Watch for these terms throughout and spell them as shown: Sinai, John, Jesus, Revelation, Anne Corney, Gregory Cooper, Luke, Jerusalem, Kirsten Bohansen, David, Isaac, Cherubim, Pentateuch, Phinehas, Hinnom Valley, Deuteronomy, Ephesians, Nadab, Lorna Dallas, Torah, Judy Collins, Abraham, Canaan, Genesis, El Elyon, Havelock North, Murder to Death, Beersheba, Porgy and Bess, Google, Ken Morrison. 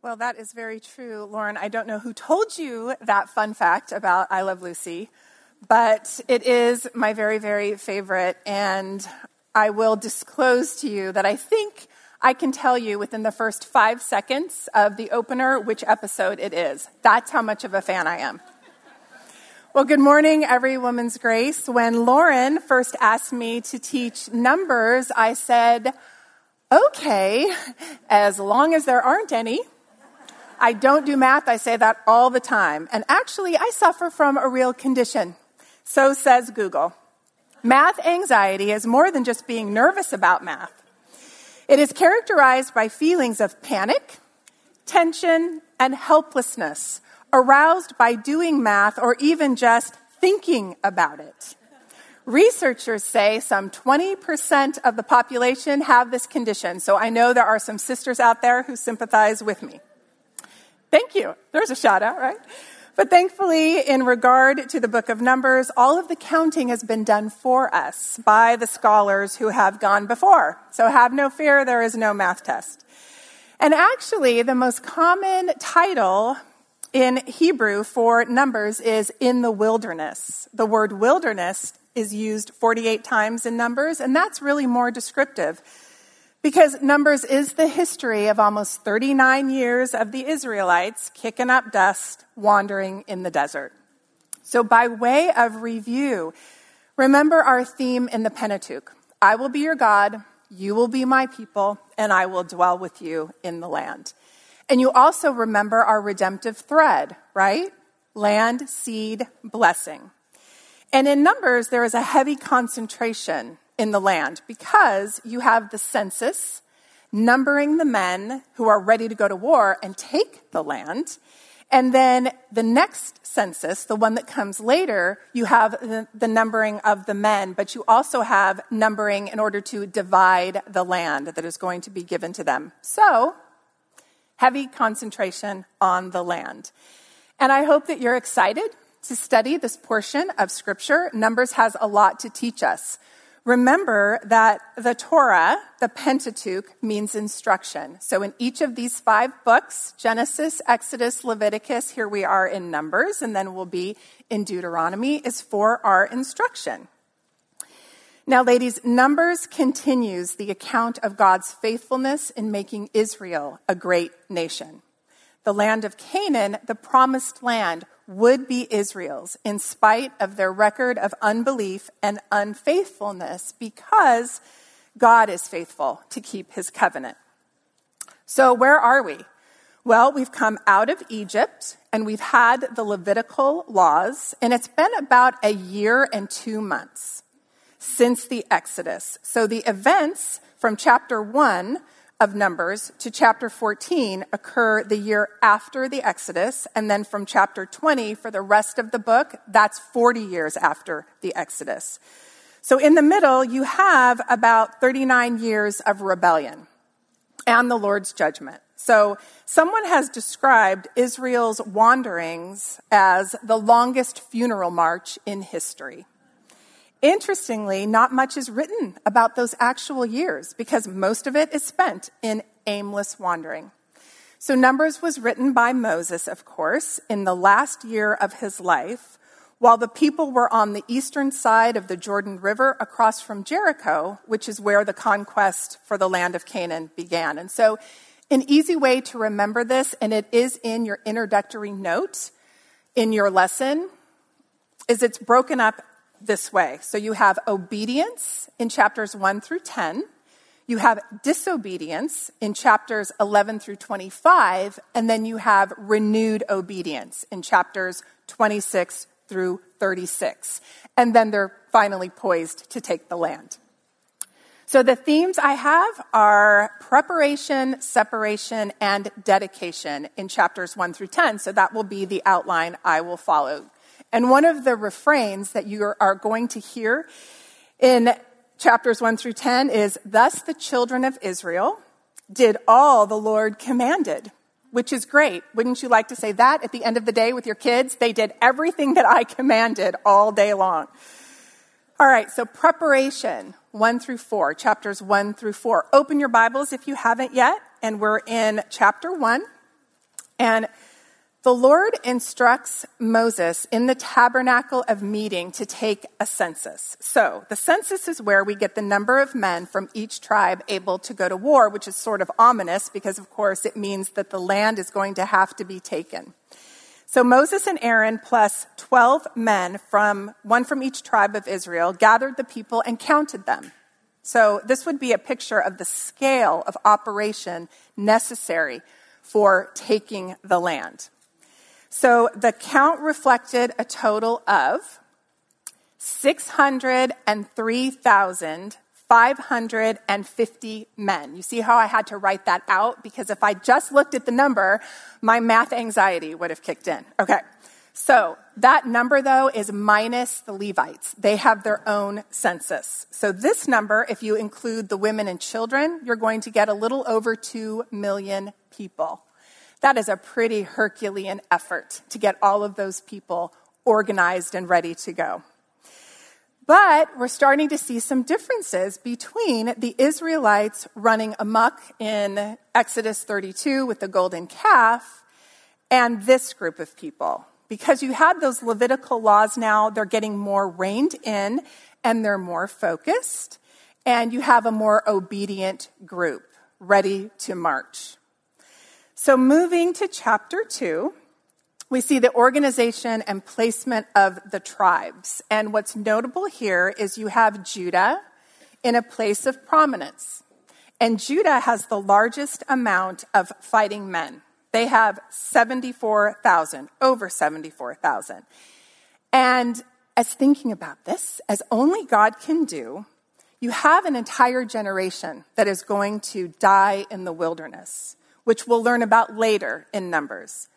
Well, that is very true, Lauren. I don't know who told you that fun fact about I Love Lucy, but it is my very, very favorite. And I will disclose to you that I think I can tell you within the first 5 seconds of the opener which episode it is. That's how much of a fan I am. Well, good morning, Every Woman's Grace. When Lauren first asked me to teach numbers, I said, okay, as long as there aren't any. I don't do math. I say that all the time. And actually, I suffer from a real condition. So says Google. Math anxiety is more than just being nervous about math. It is characterized by feelings of panic, tension, and helplessness, aroused by doing math or even just thinking about it. Researchers say some 20% of the population have this condition, so I know there are some sisters out there who sympathize with me. Thank you. There's a shout out, right? But thankfully, in regard to the book of Numbers, all of the counting has been done for us by the scholars who have gone before. So have no fear, there is no math test. And actually, the most common title in Hebrew for Numbers is in the wilderness. The word wilderness is used 48 times in Numbers, and that's really more descriptive. Because Numbers is the history of almost 39 years of the Israelites kicking up dust, wandering in the desert. So by way of review, remember our theme in the Pentateuch. I will be your God, you will be my people, and I will dwell with you in the land. And you also remember our redemptive thread, right? Land, seed, blessing. And in Numbers, there is a heavy concentration in the land, because you have the census numbering the men who are ready to go to war and take the land. And then the next census, the one that comes later, you have the numbering of the men, but you also have numbering in order to divide the land that is going to be given to them. So, heavy concentration on the land. And I hope that you're excited to study this portion of Scripture. Numbers has a lot to teach us. Remember that the Torah, the Pentateuch, means instruction. So in each of these 5 books, Genesis, Exodus, Leviticus, here we are in Numbers, and then we'll be in Deuteronomy, is for our instruction. Now, ladies, Numbers continues the account of God's faithfulness in making Israel a great nation. The land of Canaan, the promised land, would be Israel's in spite of their record of unbelief and unfaithfulness, because God is faithful to keep his covenant. So where are we? Well, we've come out of Egypt and we've had the Levitical laws, and it's been about a year and 2 months since the Exodus. So the events from chapter 1 of Numbers to chapter 14 occur the year after the Exodus, and then from chapter 20 for the rest of the book, that's 40 years after the Exodus. So in the middle, you have about 39 years of rebellion and the Lord's judgment. So someone has described Israel's wanderings as the longest funeral march in history. Interestingly, not much is written about those actual years, because most of it is spent in aimless wandering. So Numbers was written by Moses, of course, in the last year of his life, while the people were on the eastern side of the Jordan River across from Jericho, which is where the conquest for the land of Canaan began. And so an easy way to remember this, and it is in your introductory note in your lesson, is it's broken up this way. So you have obedience in chapters 1 through 10. You have disobedience in chapters 11 through 25. And then you have renewed obedience in chapters 26 through 36. And then they're finally poised to take the land. So the themes I have are preparation, separation, and dedication in chapters 1 through 10. So that will be the outline I will follow. And one of the refrains that you are going to hear in chapters 1 through 10 is, thus the children of Israel did all the Lord commanded, which is great. Wouldn't you like to say that at the end of the day with your kids? They did everything that I commanded all day long. All right, so preparation, 1 through 4, chapters 1 through 4. Open your Bibles if you haven't yet, and we're in chapter 1, And the Lord instructs Moses in the tabernacle of meeting to take a census. So the census is where we get the number of men from each tribe able to go to war, which is sort of ominous because, of course, it means that the land is going to have to be taken. So Moses and Aaron plus 12 men, one from each tribe of Israel, gathered the people and counted them. So this would be a picture of the scale of operation necessary for taking the land. So the count reflected a total of 603,550 men. You see how I had to write that out? Because if I just looked at the number, my math anxiety would have kicked in. Okay, so that number, though, is minus the Levites. They have their own census. So this number, if you include the women and children, you're going to get a little over 2 million people. That is a pretty Herculean effort to get all of those people organized and ready to go. But we're starting to see some differences between the Israelites running amok in Exodus 32 with the golden calf and this group of people. Because you had those Levitical laws now, they're getting more reined in and they're more focused. And you have a more obedient group ready to march. So moving to chapter 2. We see the organization and placement of the tribes. And what's notable here is you have Judah in a place of prominence. And Judah has the largest amount of fighting men. They have 74,000, over 74,000. And as thinking about this, as only God can do, you have an entire generation that is going to die in the wilderness, which we'll learn about later in Numbers.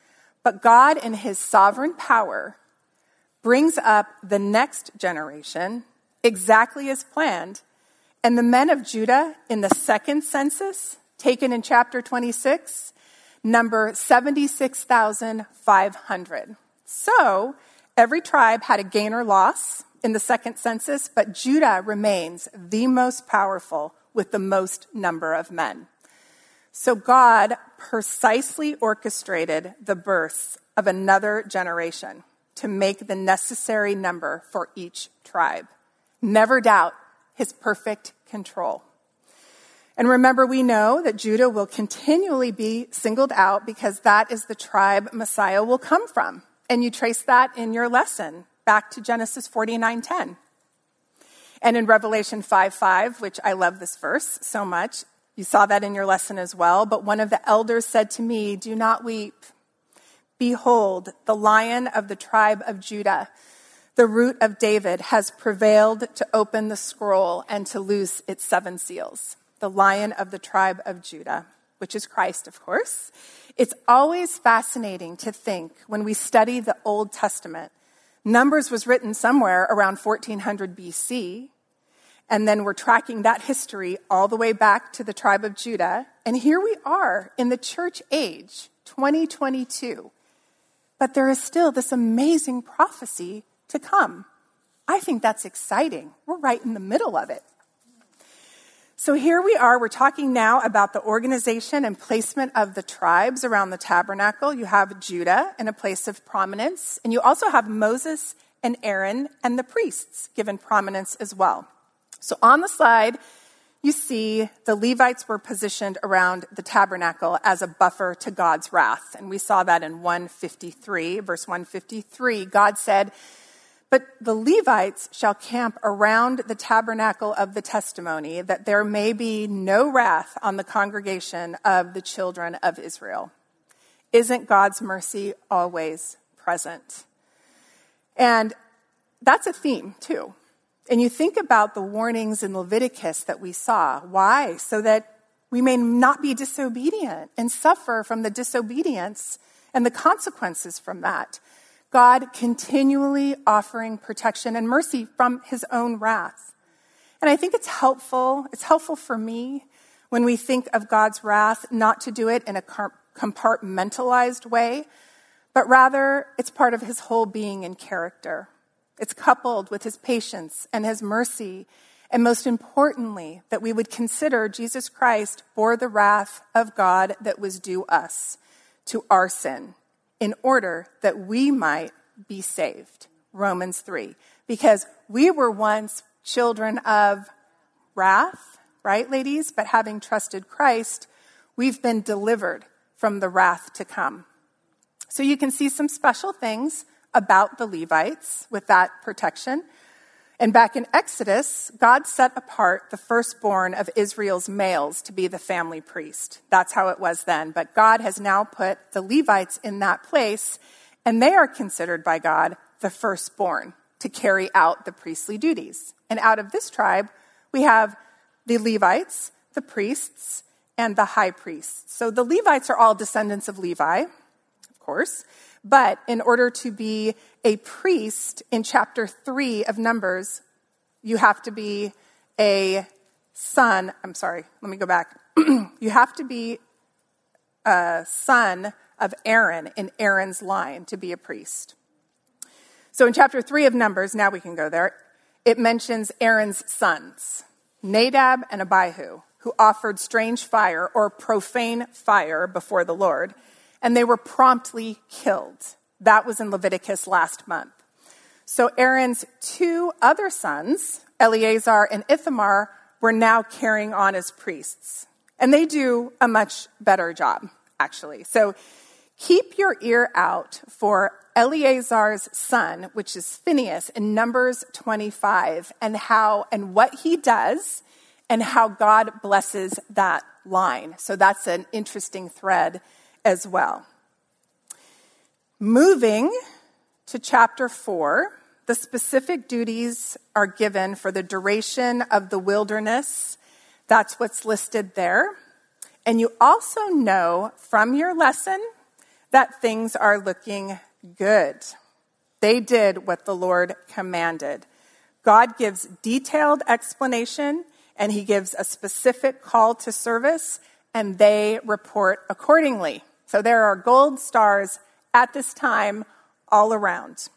But God, in his sovereign power, brings up the next generation exactly as planned. And the men of Judah in the second census, taken in chapter 26, number 76,500. So every tribe had a gain or loss in the second census, but Judah remains the most powerful with the most number of men. So God precisely orchestrated the births of another generation to make the necessary number for each tribe. Never doubt his perfect control. And remember, we know that Judah will continually be singled out because that is the tribe Messiah will come from. And you trace that in your lesson back to Genesis 49:10. And in Revelation 5:5, which I love this verse so much, you saw that in your lesson as well. But one of the elders said to me, "Do not weep. Behold, the Lion of the tribe of Judah, the root of David, has prevailed to open the scroll and to loose its 7 seals." The Lion of the tribe of Judah, which is Christ, of course. It's always fascinating to think when we study the Old Testament. Numbers was written somewhere around 1400 BC. And then we're tracking that history all the way back to the tribe of Judah. And here we are in the church age, 2022. But there is still this amazing prophecy to come. I think that's exciting. We're right in the middle of it. So here we are. We're talking now about the organization and placement of the tribes around the tabernacle. You have Judah in a place of prominence. And you also have Moses and Aaron and the priests given prominence as well. So on the slide, you see the Levites were positioned around the tabernacle as a buffer to God's wrath. And we saw that in 153, verse 153. God said, "But the Levites shall camp around the tabernacle of the testimony, that there may be no wrath on the congregation of the children of Israel." Isn't God's mercy always present? And that's a theme, too. And you think about the warnings in Leviticus that we saw. Why? So that we may not be disobedient and suffer from the disobedience and the consequences from that. God continually offering protection and mercy from his own wrath. And I think it's helpful. It's helpful for me when we think of God's wrath, not to do it in a compartmentalized way, but rather it's part of his whole being and character. It's coupled with his patience and his mercy. And most importantly, that we would consider Jesus Christ bore the wrath of God that was due us to our sin in order that we might be saved. Romans 3. Because we were once children of wrath, right, ladies? But having trusted Christ, we've been delivered from the wrath to come. So you can see some special things about the Levites with that protection. And back in Exodus, God set apart the firstborn of Israel's males to be the family priest. That's how it was then. But God has now put the Levites in that place, and they are considered by God the firstborn to carry out the priestly duties. And out of this tribe, we have the Levites, the priests, and the high priests. So the Levites are all descendants of Levi, of course. But in order to be a priest in chapter 3 of Numbers, you have to be a son. I'm sorry, let me go back. You have to be a son of Aaron in Aaron's line to be a priest. So in chapter 3 of Numbers, now we can go there, it mentions Aaron's sons, Nadab and Abihu, who offered strange fire or profane fire before the Lord, and they were promptly killed. That was in Leviticus last month. So Aaron's two other sons, Eleazar and Ithamar, were now carrying on as priests. And they do a much better job, actually. So keep your ear out for Eleazar's son, which is Phinehas, in Numbers 25, and how and what he does and how God blesses that line. So that's an interesting thread as well. Moving to chapter 4, the specific duties are given for the duration of the wilderness. That's what's listed there. And you also know from your lesson that things are looking good. They did what the Lord commanded. God gives detailed explanation, and he gives a specific call to service, and they report accordingly. So there are gold stars at this time all around.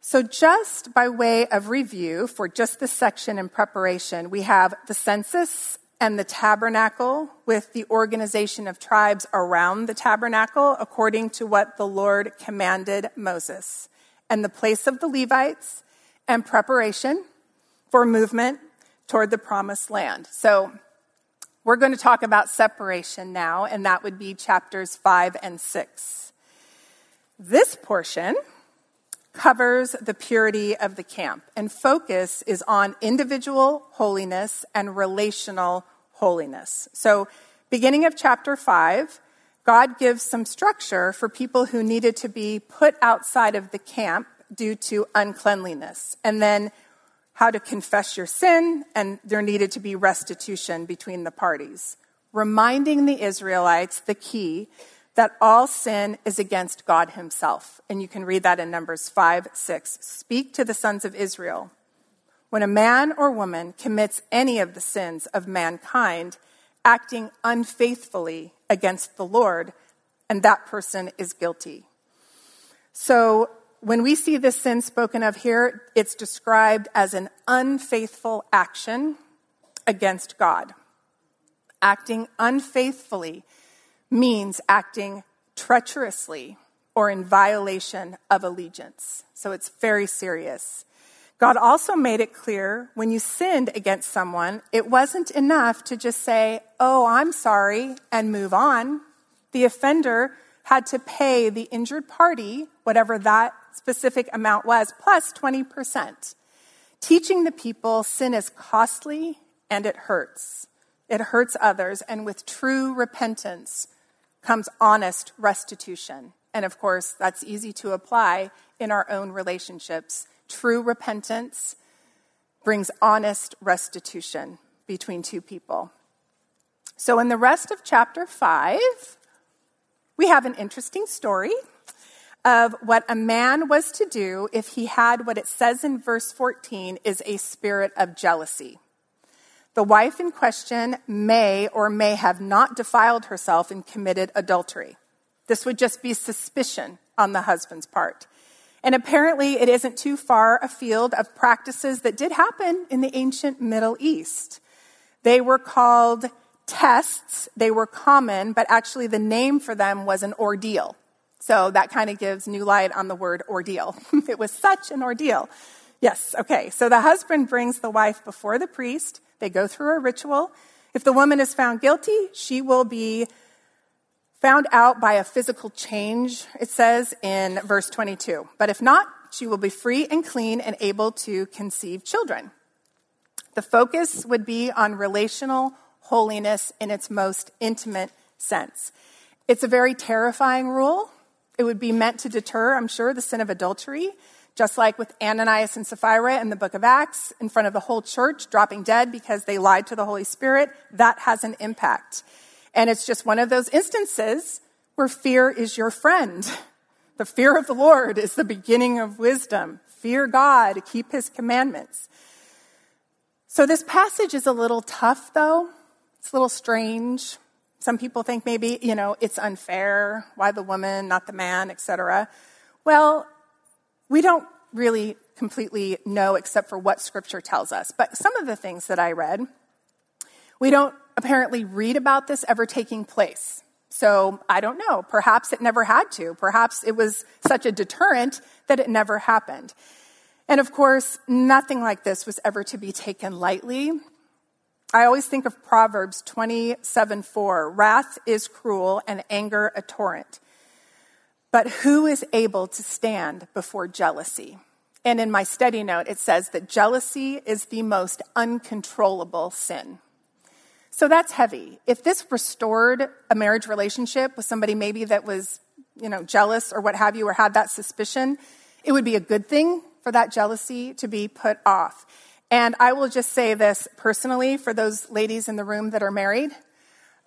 So just by way of review for just this section in preparation, we have the census and the tabernacle with the organization of tribes around the tabernacle according to what the Lord commanded Moses, and the place of the Levites and preparation for movement toward the promised land. So we're going to talk about separation now, and that would be chapters 5 and 6. This portion covers the purity of the camp, and focus is on individual holiness and relational holiness. So beginning of chapter 5, God gives some structure for people who needed to be put outside of the camp due to uncleanliness, and then how to confess your sin, and there needed to be restitution between the parties, reminding the Israelites, the key, that all sin is against God himself. And you can read that in Numbers 5, 6. Speak to the sons of Israel. When a man or woman commits any of the sins of mankind, acting unfaithfully against the Lord, and that person is guilty. So when we see this sin spoken of here, it's described as an unfaithful action against God. Acting unfaithfully means acting treacherously or in violation of allegiance. So it's very serious. God also made it clear when you sinned against someone, it wasn't enough to just say, oh, I'm sorry, and move on. The offender had to pay the injured party, whatever that specific amount was, plus 20%. Teaching the people sin is costly and it hurts. It hurts others, and with true repentance comes honest restitution. And of course, that's easy to apply in our own relationships. True repentance brings honest restitution between two people. So in the rest of chapter 5, we have an interesting story of what a man was to do if he had what it says in verse 14 is a spirit of jealousy. The wife in question may or may have not defiled herself and committed adultery. This would just be suspicion on the husband's part. And apparently it isn't too far afield of practices that did happen in the ancient Middle East. They were called tests, they were common, but actually the name for them was an ordeal. So that kind of gives new light on the word ordeal. It was such an ordeal. Yes, okay. So the husband brings the wife before the priest. They go through a ritual. If the woman is found guilty, she will be found out by a physical change, it says in verse 22. But if not, she will be free and clean and able to conceive children. The focus would be on relational holiness in its most intimate sense. It's a very terrifying rule. It would be meant to deter, I'm sure, the sin of adultery, just like with Ananias and Sapphira in the book of Acts, in front of the whole church, dropping dead because they lied to the Holy Spirit. That has an impact. And it's just one of those instances where fear is your friend. The fear of the Lord is the beginning of wisdom. Fear God, keep his commandments. So this passage is a little tough, though. It's a little strange. Some people think maybe, it's unfair. Why the woman, not the man, etc. Well, we don't really completely know except for what Scripture tells us. But some of the things that I read, we don't apparently read about this ever taking place. So I don't know. Perhaps it never had to. Perhaps it was such a deterrent that it never happened. And of course, nothing like this was ever to be taken lightly. I always think of Proverbs 27:4, wrath is cruel and anger a torrent. But who is able to stand before jealousy? And in my study note, it says that jealousy is the most uncontrollable sin. So that's heavy. If this restored a marriage relationship with somebody maybe that was, jealous or what have you, or had that suspicion, it would be a good thing for that jealousy to be put off. And I will just say this personally for those ladies in the room that are married.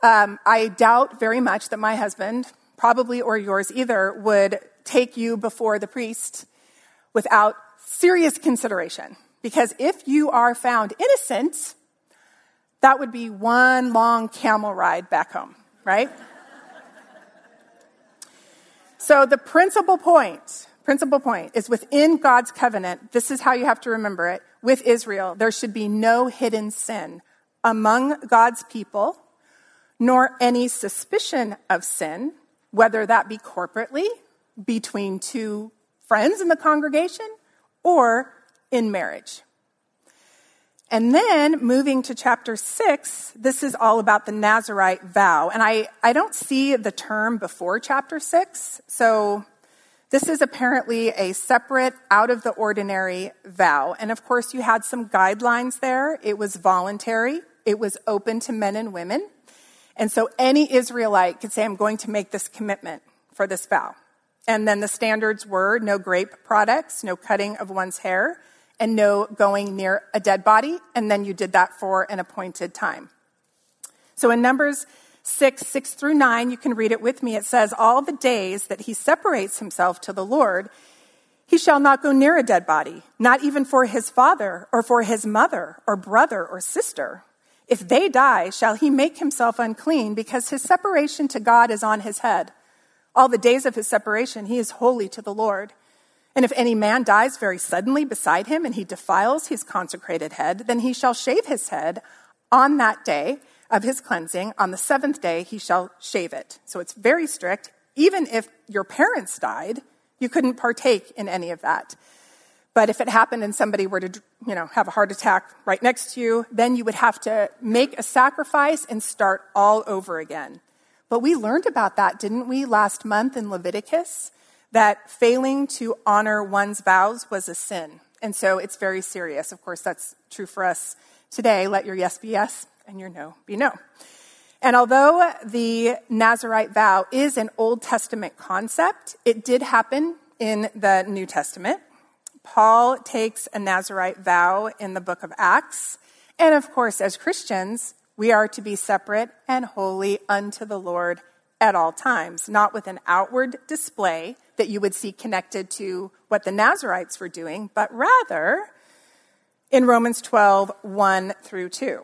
I doubt very much that my husband, probably or yours either, would take you before the priest without serious consideration. Because if you are found innocent, that would be one long camel ride back home, right? So the principal point is within God's covenant, this is how you have to remember it, with Israel, there should be no hidden sin among God's people, nor any suspicion of sin, whether that be corporately, between two friends in the congregation, or in marriage. And then, moving to chapter 6, this is all about the Nazirite vow. And I don't see the term before chapter 6, so this is apparently a separate, out-of-the-ordinary vow. And of course, you had some guidelines there. It was voluntary. It was open to men and women. And so any Israelite could say, I'm going to make this commitment for this vow. And then the standards were no grape products, no cutting of one's hair, and no going near a dead body, and then you did that for an appointed time. So in Numbers 6 through 9, you can read it with me. It says, all the days that he separates himself to the Lord, he shall not go near a dead body, not even for his father or for his mother or brother or sister. If they die, shall he make himself unclean, because his separation to God is on his head. All the days of his separation, he is holy to the Lord. And if any man dies very suddenly beside him, and he defiles his consecrated head, then he shall shave his head on that day of his cleansing. On the seventh day, he shall shave it. So it's very strict. Even if your parents died, you couldn't partake in any of that. But if it happened and somebody were to, have a heart attack right next to you, then you would have to make a sacrifice and start all over again. But we learned about that, didn't we, last month in Leviticus? That failing to honor one's vows was a sin. And so it's very serious. Of course, that's true for us today. Let your yes be yes and your no be no. And although the Nazirite vow is an Old Testament concept, it did happen in the New Testament. Paul takes a Nazirite vow in the book of Acts. And of course, as Christians, we are to be separate and holy unto the Lord at all times, not with an outward display that you would see connected to what the Nazirites were doing, but rather in Romans 12:1 through 2.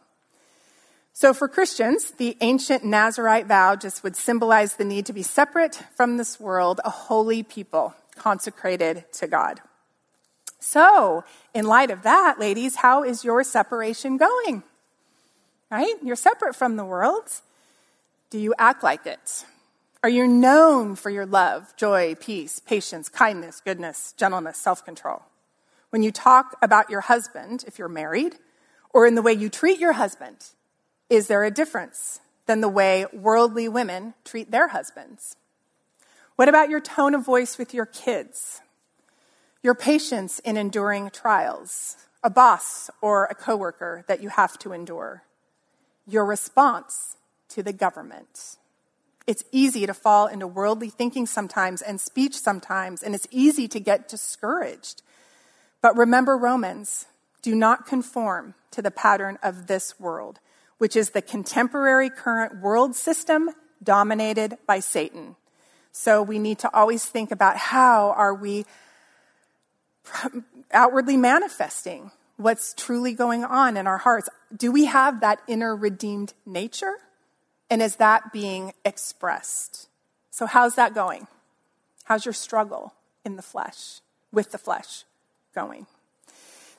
So for Christians, the ancient Nazirite vow just would symbolize the need to be separate from this world, a holy people consecrated to God. So in light of that, ladies, how is your separation going? Right? You're separate from the world. Do you act like it? Are you known for your love, joy, peace, patience, kindness, goodness, gentleness, self-control? When you talk about your husband, if you're married, or in the way you treat your husband, is there a difference than the way worldly women treat their husbands? What about your tone of voice with your kids? Your patience in enduring trials, a boss or a coworker that you have to endure? Your response to the government? It's easy to fall into worldly thinking sometimes and speech sometimes, and it's easy to get discouraged. But remember Romans, do not conform to the pattern of this world, which is the contemporary current world system dominated by Satan. So we need to always think about how are we outwardly manifesting what's truly going on in our hearts. Do we have that inner redeemed nature? And is that being expressed? So how's that going? How's your struggle in the flesh, with the flesh going?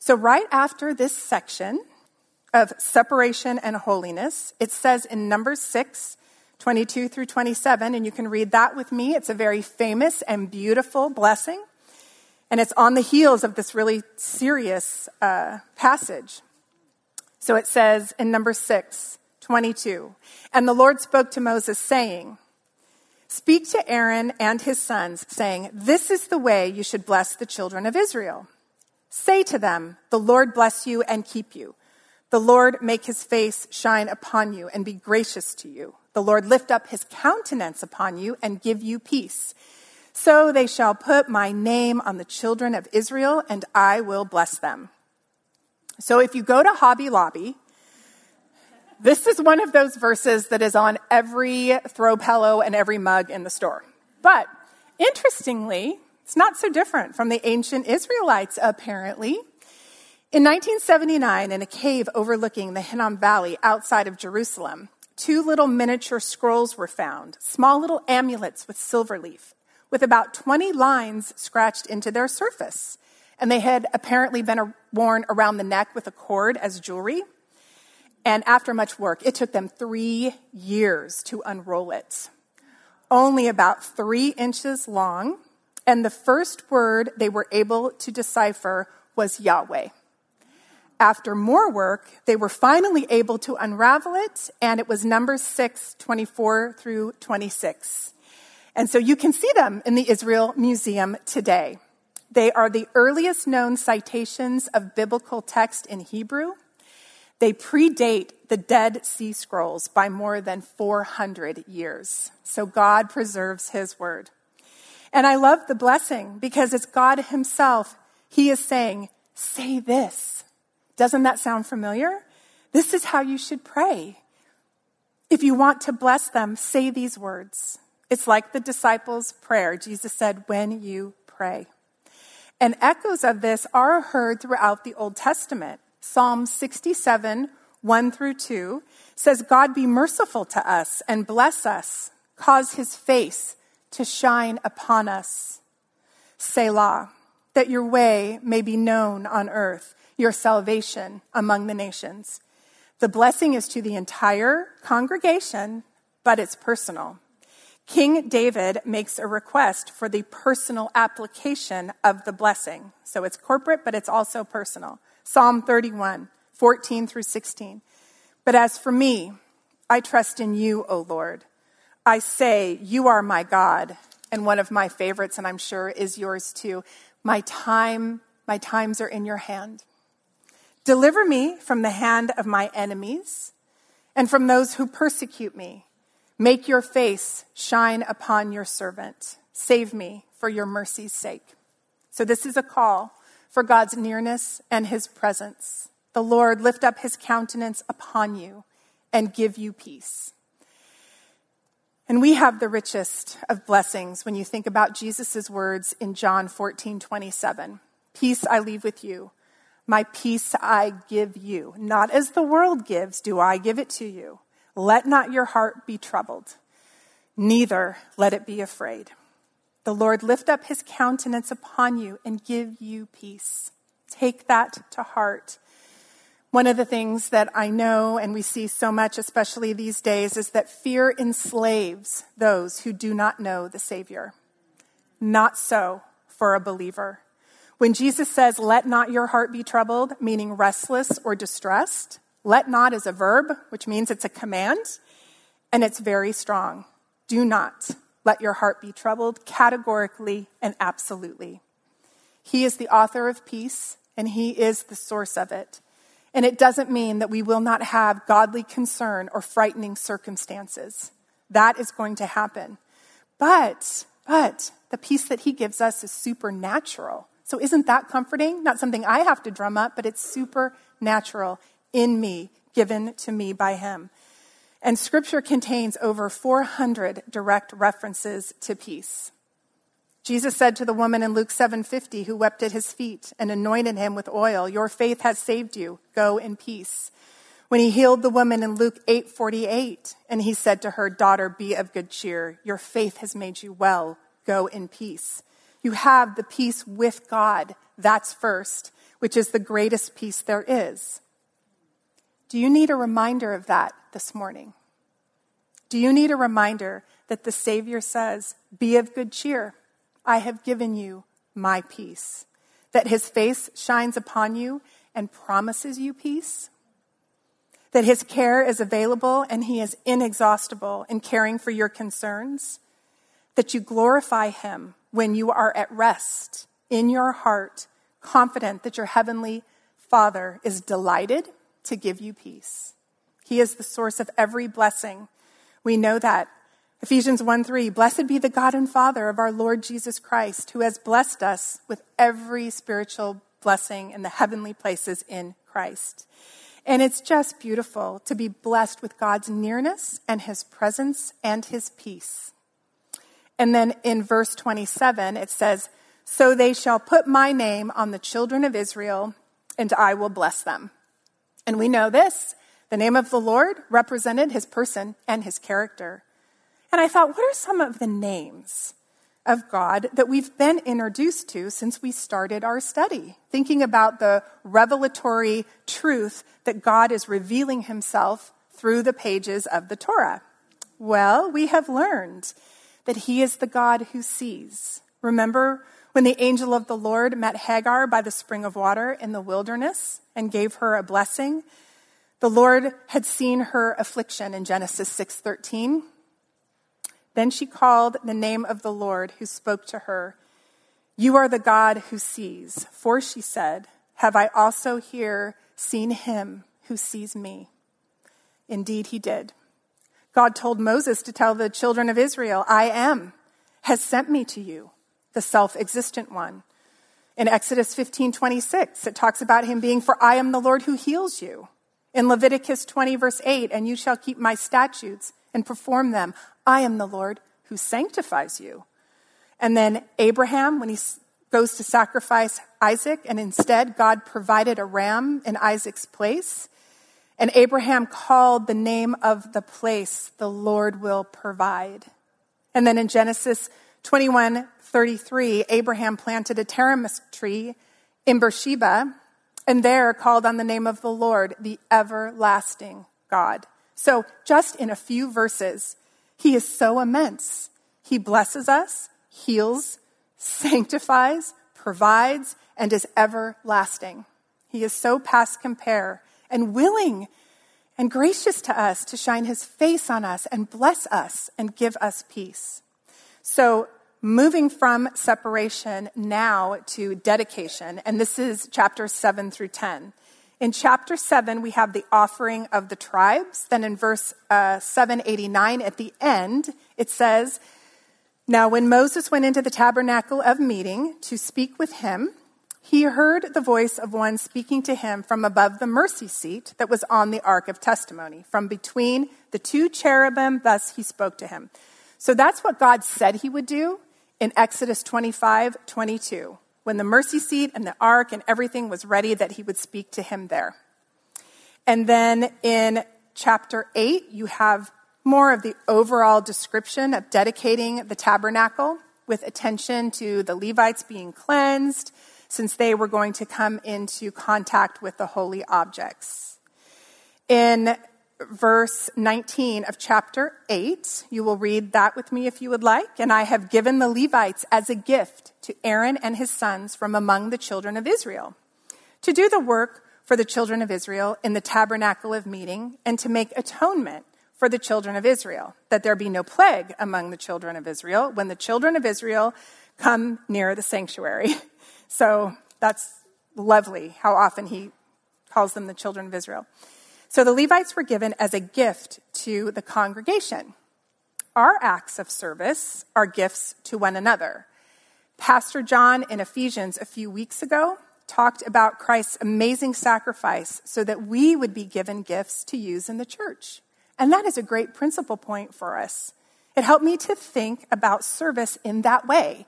So right after this section of separation and holiness, it says in Numbers 6, 22 through 27, and you can read that with me. It's a very famous and beautiful blessing. And it's on the heels of this really serious passage. So it says in Numbers 6, 22, and the Lord spoke to Moses saying, speak to Aaron and his sons saying, this is the way you should bless the children of Israel. Say to them, the Lord bless you and keep you. The Lord make his face shine upon you and be gracious to you. The Lord lift up his countenance upon you and give you peace. So they shall put my name on the children of Israel, and I will bless them. So if you go to Hobby Lobby, this is one of those verses that is on every throw pillow and every mug in the store. But interestingly, it's not so different from the ancient Israelites, apparently. In 1979, in a cave overlooking the Hinnom Valley outside of Jerusalem, two little miniature scrolls were found, small little amulets with silver leaf, with about 20 lines scratched into their surface. And they had apparently been worn around the neck with a cord as jewelry. And after much work, it took them 3 years to unroll it. Only about 3 inches long. And the first word they were able to decipher was Yahweh. After more work, they were finally able to unravel it, and it was Numbers 6, 24 through 26. And so you can see them in the Israel Museum today. They are the earliest known citations of biblical text in Hebrew. They predate the Dead Sea Scrolls by more than 400 years. So God preserves his word. And I love the blessing because it's God himself. He is saying, say this. Doesn't that sound familiar? This is how you should pray. If you want to bless them, say these words. It's like the disciples' prayer. Jesus said, when you pray. And echoes of this are heard throughout the Old Testament. Psalm 67, 1 through 2 says, God be merciful to us and bless us. Cause his face to shine upon us. Selah, that your way may be known on earth, your salvation among the nations. The blessing is to the entire congregation, but it's personal. King David makes a request for the personal application of the blessing. So it's corporate, but it's also personal. Psalm 31, 14 through 16. But as for me, I trust in you, O Lord. I say, you are my God. And one of my favorites, and I'm sure is yours too, my times are in your hand. Deliver me from the hand of my enemies and from those who persecute me. Make your face shine upon your servant. Save me for your mercy's sake. So this is a call for God's nearness and his presence. The Lord lift up his countenance upon you and give you peace. And we have the richest of blessings when you think about Jesus' words in John 14:27. Peace I leave with you. My peace I give you. Not as the world gives, do I give it to you. Let not your heart be troubled. Neither let it be afraid. The Lord lift up his countenance upon you and give you peace. Take that to heart. One of the things that I know and we see so much, especially these days, is that fear enslaves those who do not know the Savior. Not so for a believer. When Jesus says, let not your heart be troubled, meaning restless or distressed, let not is a verb, which means it's a command, and it's very strong. Do not let your heart be troubled, categorically and absolutely. He is the author of peace, and he is the source of it. And it doesn't mean that we will not have godly concern or frightening circumstances. That is going to happen. But the peace that he gives us is supernatural. So isn't that comforting? Not something I have to drum up, but it's supernatural in me, given to me by him. And scripture contains over 400 direct references to peace. Jesus said to the woman in Luke 7:50 who wept at his feet and anointed him with oil, your faith has saved you, go in peace. When he healed the woman in Luke 8:48 and he said to her, daughter, be of good cheer, your faith has made you well, go in peace. You have the peace with God. That's first, which is the greatest peace there is. Do you need a reminder of that this morning? Do you need a reminder that the Savior says, be of good cheer. I have given you my peace. That his face shines upon you and promises you peace. That his care is available and he is inexhaustible in caring for your concerns. That you glorify him when you are at rest in your heart, confident that your heavenly Father is delighted to give you peace. He is the source of every blessing. We know that. Ephesians 1:3, blessed be the God and Father of our Lord Jesus Christ, who has blessed us with every spiritual blessing in the heavenly places in Christ. And it's just beautiful to be blessed with God's nearness and his presence and his peace. And then in verse 27, it says, so they shall put my name on the children of Israel, and I will bless them. And we know this. The name of the Lord represented his person and his character. And I thought, what are some of the names of God that we've been introduced to since we started our study? Thinking about the revelatory truth that God is revealing himself through the pages of the Torah. Well, we have learned that he is the God who sees. Remember when the angel of the Lord met Hagar by the spring of water in the wilderness and gave her a blessing? The Lord had seen her affliction in Genesis 6:13. Then she called the name of the Lord who spoke to her. You are the God who sees. For she said, have I also here seen him who sees me? Indeed, he did. God told Moses to tell the children of Israel, I am, has sent me to you, the self-existent one. In Exodus 15:26, it talks about him being, for I am the Lord who heals you. In Leviticus 20:8, and you shall keep my statutes and perform them. I am the Lord who sanctifies you. And then Abraham, when he goes to sacrifice Isaac, and instead God provided a ram in Isaac's place. And Abraham called the name of the place, the Lord will provide. And then in Genesis 21:33, Abraham planted a tamarisk tree in Beersheba, and there called on the name of the Lord, the everlasting God. So just in a few verses, he is so immense. He blesses us, heals, sanctifies, provides, and is everlasting. He is so past compare and willing and gracious to us to shine his face on us and bless us and give us peace. So moving from separation now to dedication, and this is chapters 7 through 10. In chapter 7, we have the offering of the tribes. Then in verse 789 at the end, it says, now when Moses went into the tabernacle of meeting to speak with him, he heard the voice of one speaking to him from above the mercy seat that was on the ark of testimony. From between the two cherubim, thus he spoke to him. So that's what God said he would do in Exodus 25:22, when the mercy seat and the ark and everything was ready, that he would speak to him there. And then in chapter 8, you have more of the overall description of dedicating the tabernacle with attention to the Levites being cleansed, since they were going to come into contact with the holy objects. In verse 19 of chapter 8, you will read that with me if you would like. And I have given the Levites as a gift to Aaron and his sons from among the children of Israel, to do the work for the children of Israel in the tabernacle of meeting, and to make atonement for the children of Israel, that there be no plague among the children of Israel when the children of Israel come near the sanctuary. So that's lovely how often he calls them the children of Israel. So the Levites were given as a gift to the congregation. Our acts of service are gifts to one another. Pastor John in Ephesians a few weeks ago talked about Christ's amazing sacrifice so that we would be given gifts to use in the church. And that is a great principle point for us. It helped me to think about service in that way,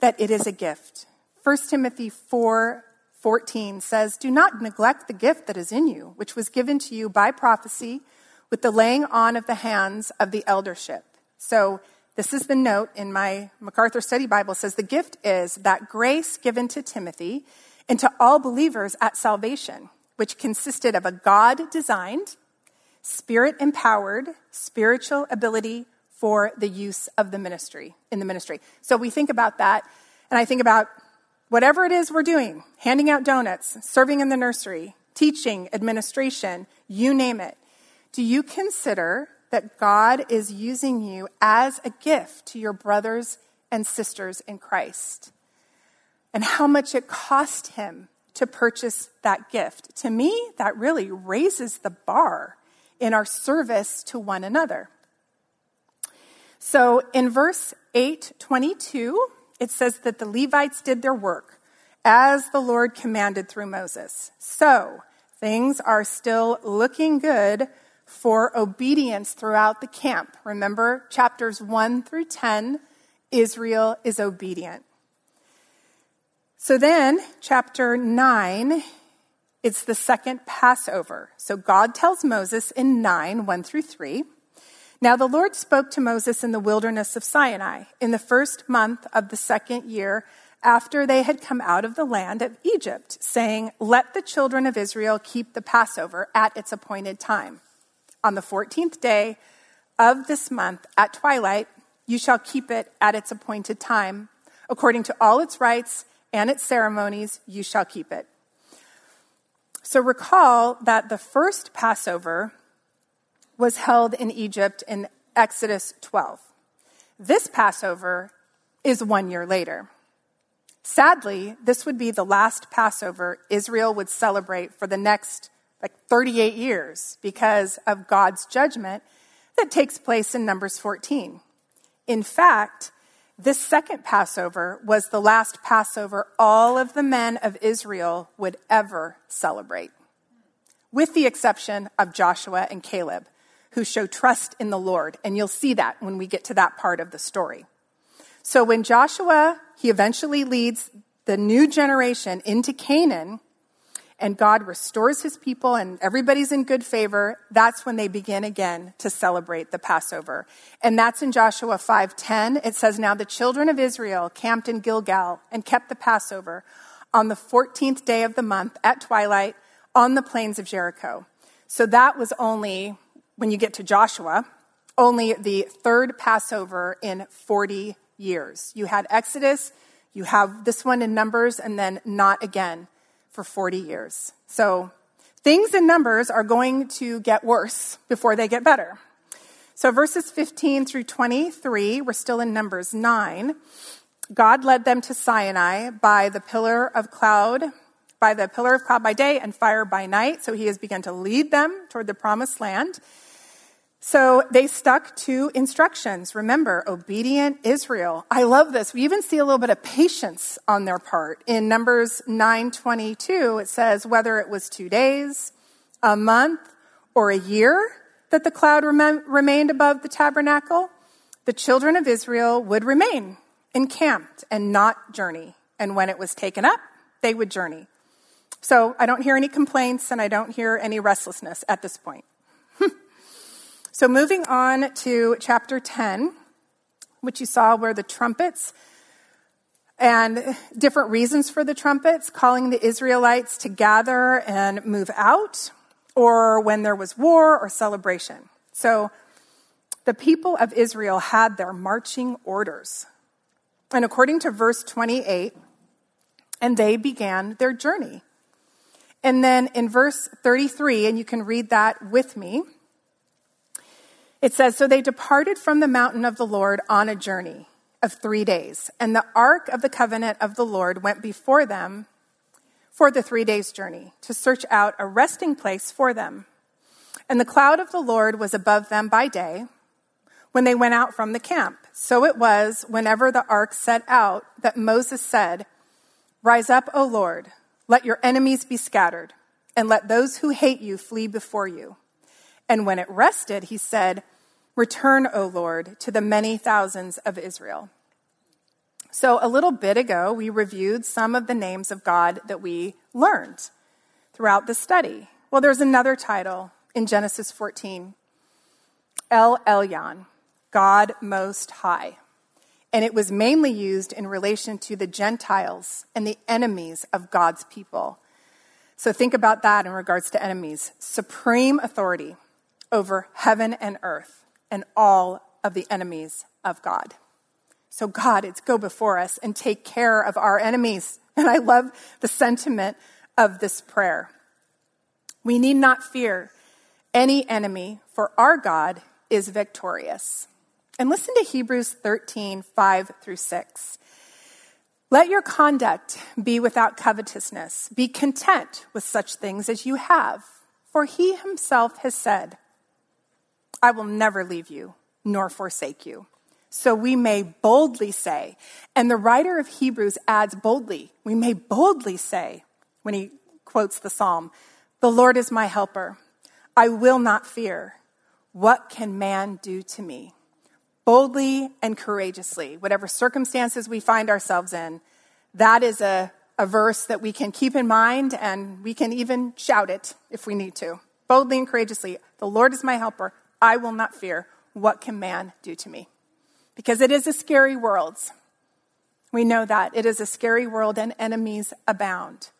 that it is a gift. 1 Timothy 4:14 says, "Do not neglect the gift that is in you, which was given to you by prophecy with the laying on of the hands of the eldership." So this is the note in my MacArthur Study Bible. It says, "The gift is that grace given to Timothy and to all believers at salvation, which consisted of a God-designed, Spirit-empowered, spiritual ability for the use of the ministry, in the ministry." So we think about that, and I think about whatever it is we're doing, handing out donuts, serving in the nursery, teaching, administration, you name it. Do you consider that God is using you as a gift to your brothers and sisters in Christ? And how much it cost him to purchase that gift? To me, that really raises the bar in our service to one another. So in verse 8:22, it says that the Levites did their work as the Lord commanded through Moses. So things are still looking good for obedience throughout the camp. Remember, chapters 1 through 10, Israel is obedient. So then, chapter 9, it's the second Passover. So God tells Moses in 9:1-3, "Now the Lord spoke to Moses in the wilderness of Sinai in the first month of the second year after they had come out of the land of Egypt, saying, 'Let the children of Israel keep the Passover at its appointed time. On the 14th day of this month at twilight, you shall keep it at its appointed time. According to all its rites and its ceremonies, you shall keep it.'" So recall that the first Passover was held in Egypt in Exodus 12. This Passover is 1 year later. Sadly, this would be the last Passover Israel would celebrate for the next 38 years because of God's judgment that takes place in Numbers 14. In fact, this second Passover was the last Passover all of the men of Israel would ever celebrate, with the exception of Joshua and Caleb, who show trust in the Lord. And you'll see that when we get to that part of the story. So when Joshua, he eventually leads the new generation into Canaan, and God restores his people and everybody's in good favor, that's when they begin again to celebrate the Passover. And that's in Joshua 5:10. It says, "Now the children of Israel camped in Gilgal and kept the Passover on the 14th day of the month at twilight on the plains of Jericho." So that was only, when you get to Joshua, only the third Passover in 40 years. You had Exodus, you have this one in Numbers, and then not again for 40 years. So things in Numbers are going to get worse before they get better. So verses 15-23, we're still in Numbers 9. God led them to Sinai by the pillar of cloud, by day and fire by night. So he has begun to lead them toward the promised land. So they stuck to instructions. Remember, obedient Israel. I love this. We even see a little bit of patience on their part. In Numbers 9:22, it says, "Whether it was 2 days, a month, or a year that the cloud remained above the tabernacle, the children of Israel would remain encamped and not journey. And when it was taken up, they would journey. So I don't hear any complaints and I don't hear any restlessness at this point. So moving on to chapter 10, which you saw were the trumpets and different reasons for the trumpets, calling the Israelites to gather and move out, or when there was war or celebration. So the people of Israel had their marching orders. And according to verse 28, and they began their journey. And then in verse 33, and you can read that with me, it says, so they departed from the mountain of the Lord on a journey of 3 days. And the ark of the covenant of the Lord went before them for the 3 days' journey to search out a resting place for them. And the cloud of the Lord was above them by day when they went out from the camp. So it was whenever the ark set out that Moses said, rise up, O Lord, let your enemies be scattered, and let those who hate you flee before you. And when it rested, he said, return, O Lord, to the many thousands of Israel. So a little bit ago, we reviewed some of the names of God that we learned throughout the study. Well, there's another title in Genesis 14, El Elyon, God Most High. And it was mainly used in relation to the Gentiles and the enemies of God's people. So think about that in regards to enemies. Supreme authority over heaven and earth and all of the enemies of God. So God, it's go before us and take care of our enemies. And I love the sentiment of this prayer. We need not fear any enemy, for our God is victorious. And listen to Hebrews 13, 5 through 6. Let your conduct be without covetousness. Be content with such things as you have. For he himself has said, I will never leave you nor forsake you. So we may boldly say, and the writer of Hebrews adds boldly, we may boldly say, when he quotes the psalm, the Lord is my helper. I will not fear. What can man do to me? Boldly and courageously, whatever circumstances we find ourselves in, that is a verse that we can keep in mind, and we can even shout it if we need to. Boldly and courageously, the Lord is my helper. I will not fear. What can man do to me? Because it is a scary world. We know that. It is a scary world and enemies abound.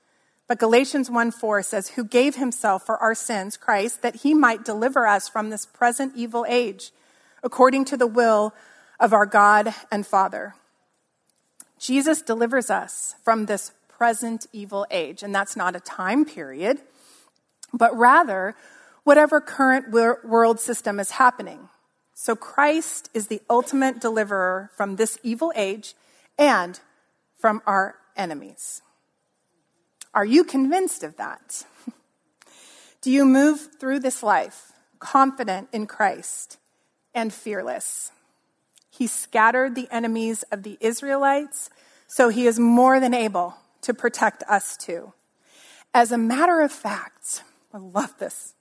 But Galatians 1:4 says, who gave himself for our sins, Christ, that he might deliver us from this present evil age, according to the will of our God and Father. Jesus delivers us from this present evil age. And that's not a time period, but rather whatever current world system is happening. So Christ is the ultimate deliverer from this evil age and from our enemies. Are you convinced of that? Do you move through this life confident in Christ and fearless? He scattered the enemies of the Israelites, so he is more than able to protect us too. As a matter of fact, I love this.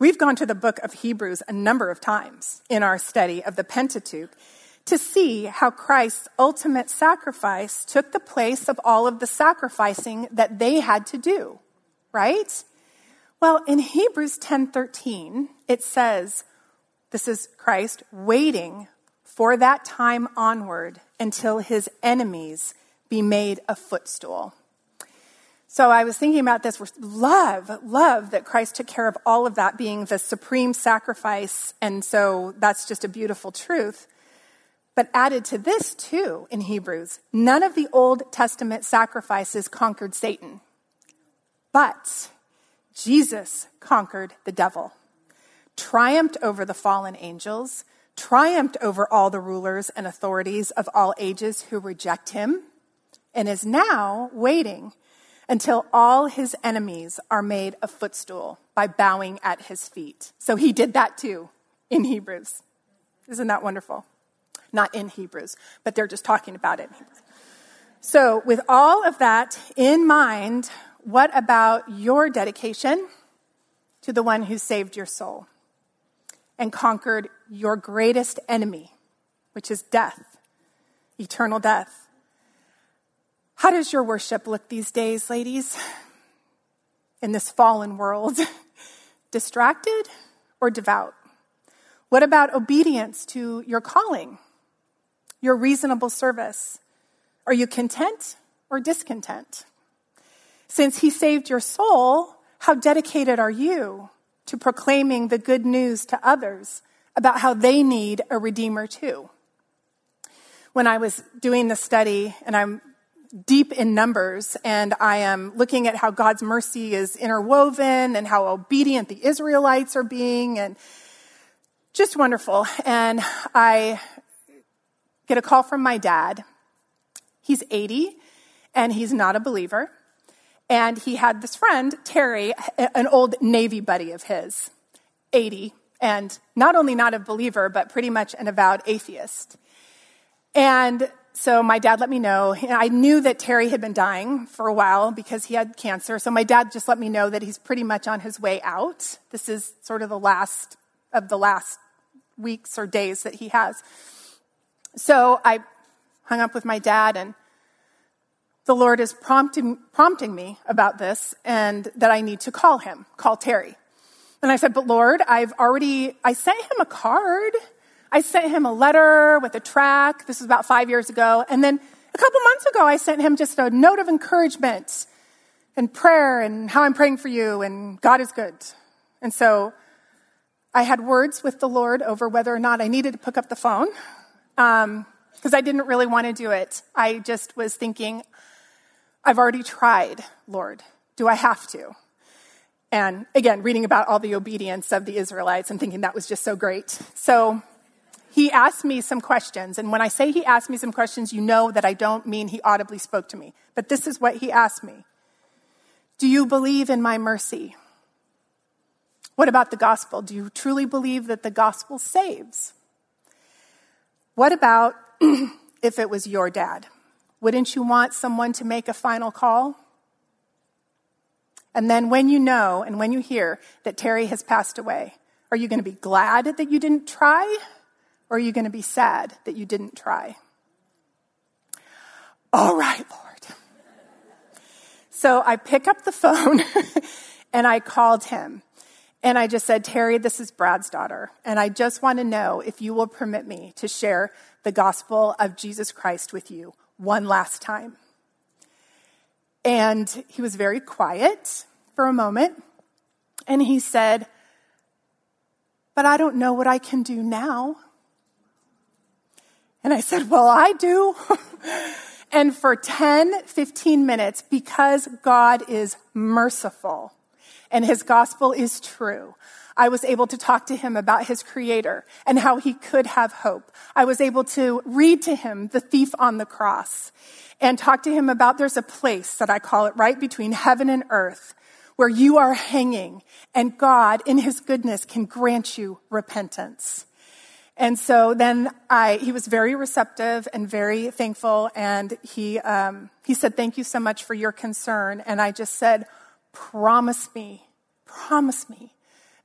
We've gone to the book of Hebrews a number of times in our study of the Pentateuch to see how Christ's ultimate sacrifice took the place of all of the sacrificing that they had to do, right? Well, in Hebrews 10:13, it says, this is Christ waiting for that time onward until his enemies be made a footstool. So I was thinking about this. Love that Christ took care of all of that, being the supreme sacrifice. And so that's just a beautiful truth. But added to this too, in Hebrews, none of the Old Testament sacrifices conquered Satan, but Jesus conquered the devil, triumphed over the fallen angels, triumphed over all the rulers and authorities of all ages who reject him, and is now waiting until all his enemies are made a footstool by bowing at his feet. So he did that too in Hebrews. Isn't that wonderful? Not in Hebrews, but they're just talking about it. So with all of that in mind, what about your dedication to the one who saved your soul and conquered your greatest enemy, which is death, eternal death. How does your worship look these days, ladies, in this fallen world? Distracted or devout? What about obedience to your calling, your reasonable service? Are you content or discontent? Since he saved your soul, how dedicated are you to proclaiming the good news to others about how they need a redeemer too? When I was doing the study, and I'm deep in Numbers, and I am looking at how God's mercy is interwoven and how obedient the Israelites are being, and just wonderful. And I get a call from my dad. He's 80, and he's not a believer. And he had this friend, Terry, an old Navy buddy of his, 80, and not only not a believer, but pretty much an avowed atheist. And so my dad let me know. I knew that Terry had been dying for a while because he had cancer. So my dad just let me know that he's pretty much on his way out. This is sort of the last of the last weeks or days that he has. So I hung up with my dad, and the Lord is prompting me about this, and that I need to call him, call Terry. And I said, but Lord, I sent him a card. I sent him a letter with a track. This was about 5 years ago. And then a couple months ago, I sent him just a note of encouragement and prayer and how I'm praying for you and God is good. And so I had words with the Lord over whether or not I needed to pick up the phone, because I didn't really want to do it. I just was thinking, I've already tried, Lord. Do I have to? And again, reading about all the obedience of the Israelites and thinking that was just so great. So he asked me some questions. And when I say he asked me some questions, you know that I don't mean he audibly spoke to me. But this is what he asked me. Do you believe in my mercy? What about the gospel? Do you truly believe that the gospel saves? What about if it was your dad? Wouldn't you want someone to make a final call? And then when you know and when you hear that Terry has passed away, are you going to be glad that you didn't try? Or are you going to be sad that you didn't try? All right, Lord. So I pick up the phone and I called him. And I just said, Terry, this is Brad's daughter. And I just want to know if you will permit me to share the gospel of Jesus Christ with you one last time. And he was very quiet for a moment. And he said, but I don't know what I can do now. And I said, well, I do. And for 10, 15 minutes, because God is merciful and his gospel is true, I was able to talk to him about his creator and how he could have hope. I was able to read to him the thief on the cross and talk to him about there's a place that I call it right between heaven and earth where you are hanging and God in his goodness can grant you repentance. And so then he was very receptive and very thankful. And he said, thank you so much for your concern. And I just said, promise me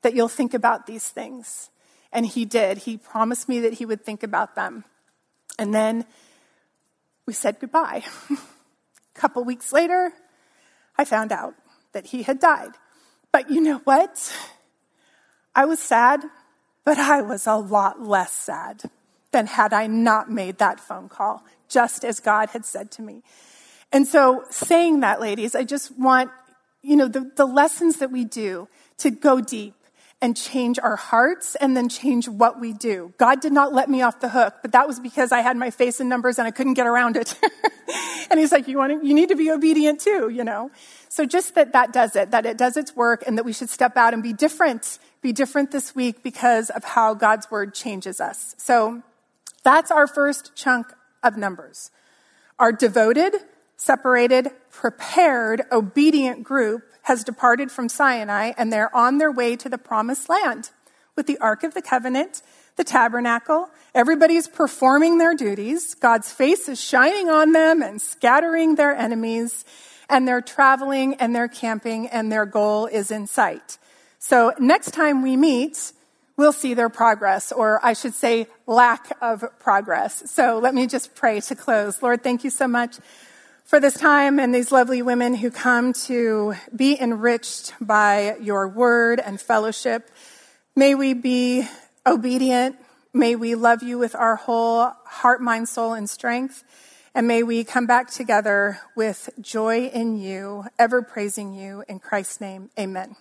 that you'll think about these things. And he did. He promised me that he would think about them. And then we said goodbye. A couple weeks later, I found out that he had died. But you know what? I was sad, but I was a lot less sad than had I not made that phone call, just as God had said to me. And so saying that, ladies, I just want, the lessons that we do to go deep and change our hearts and then change what we do. God did not let me off the hook, but that was because I had my face in Numbers and I couldn't get around it. And he's like, you need to be obedient too, So just that does it, that it does its work, and that we should step out and be different this week because of how God's word changes us. So that's our first chunk of Numbers. Our devoted, separated, prepared, obedient group has departed from Sinai, and they're on their way to the promised land with the Ark of the Covenant, the tabernacle. Everybody's performing their duties. God's face is shining on them and scattering their enemies, and they're traveling and they're camping, and their goal is in sight. So next time we meet, we'll see their progress, or I should say lack of progress. So let me just pray to close. Lord, thank you so much for this time and these lovely women who come to be enriched by your word and fellowship. May we be obedient. May we love you with our whole heart, mind, soul, and strength. And may we come back together with joy in you, ever praising you. In Christ's name, amen.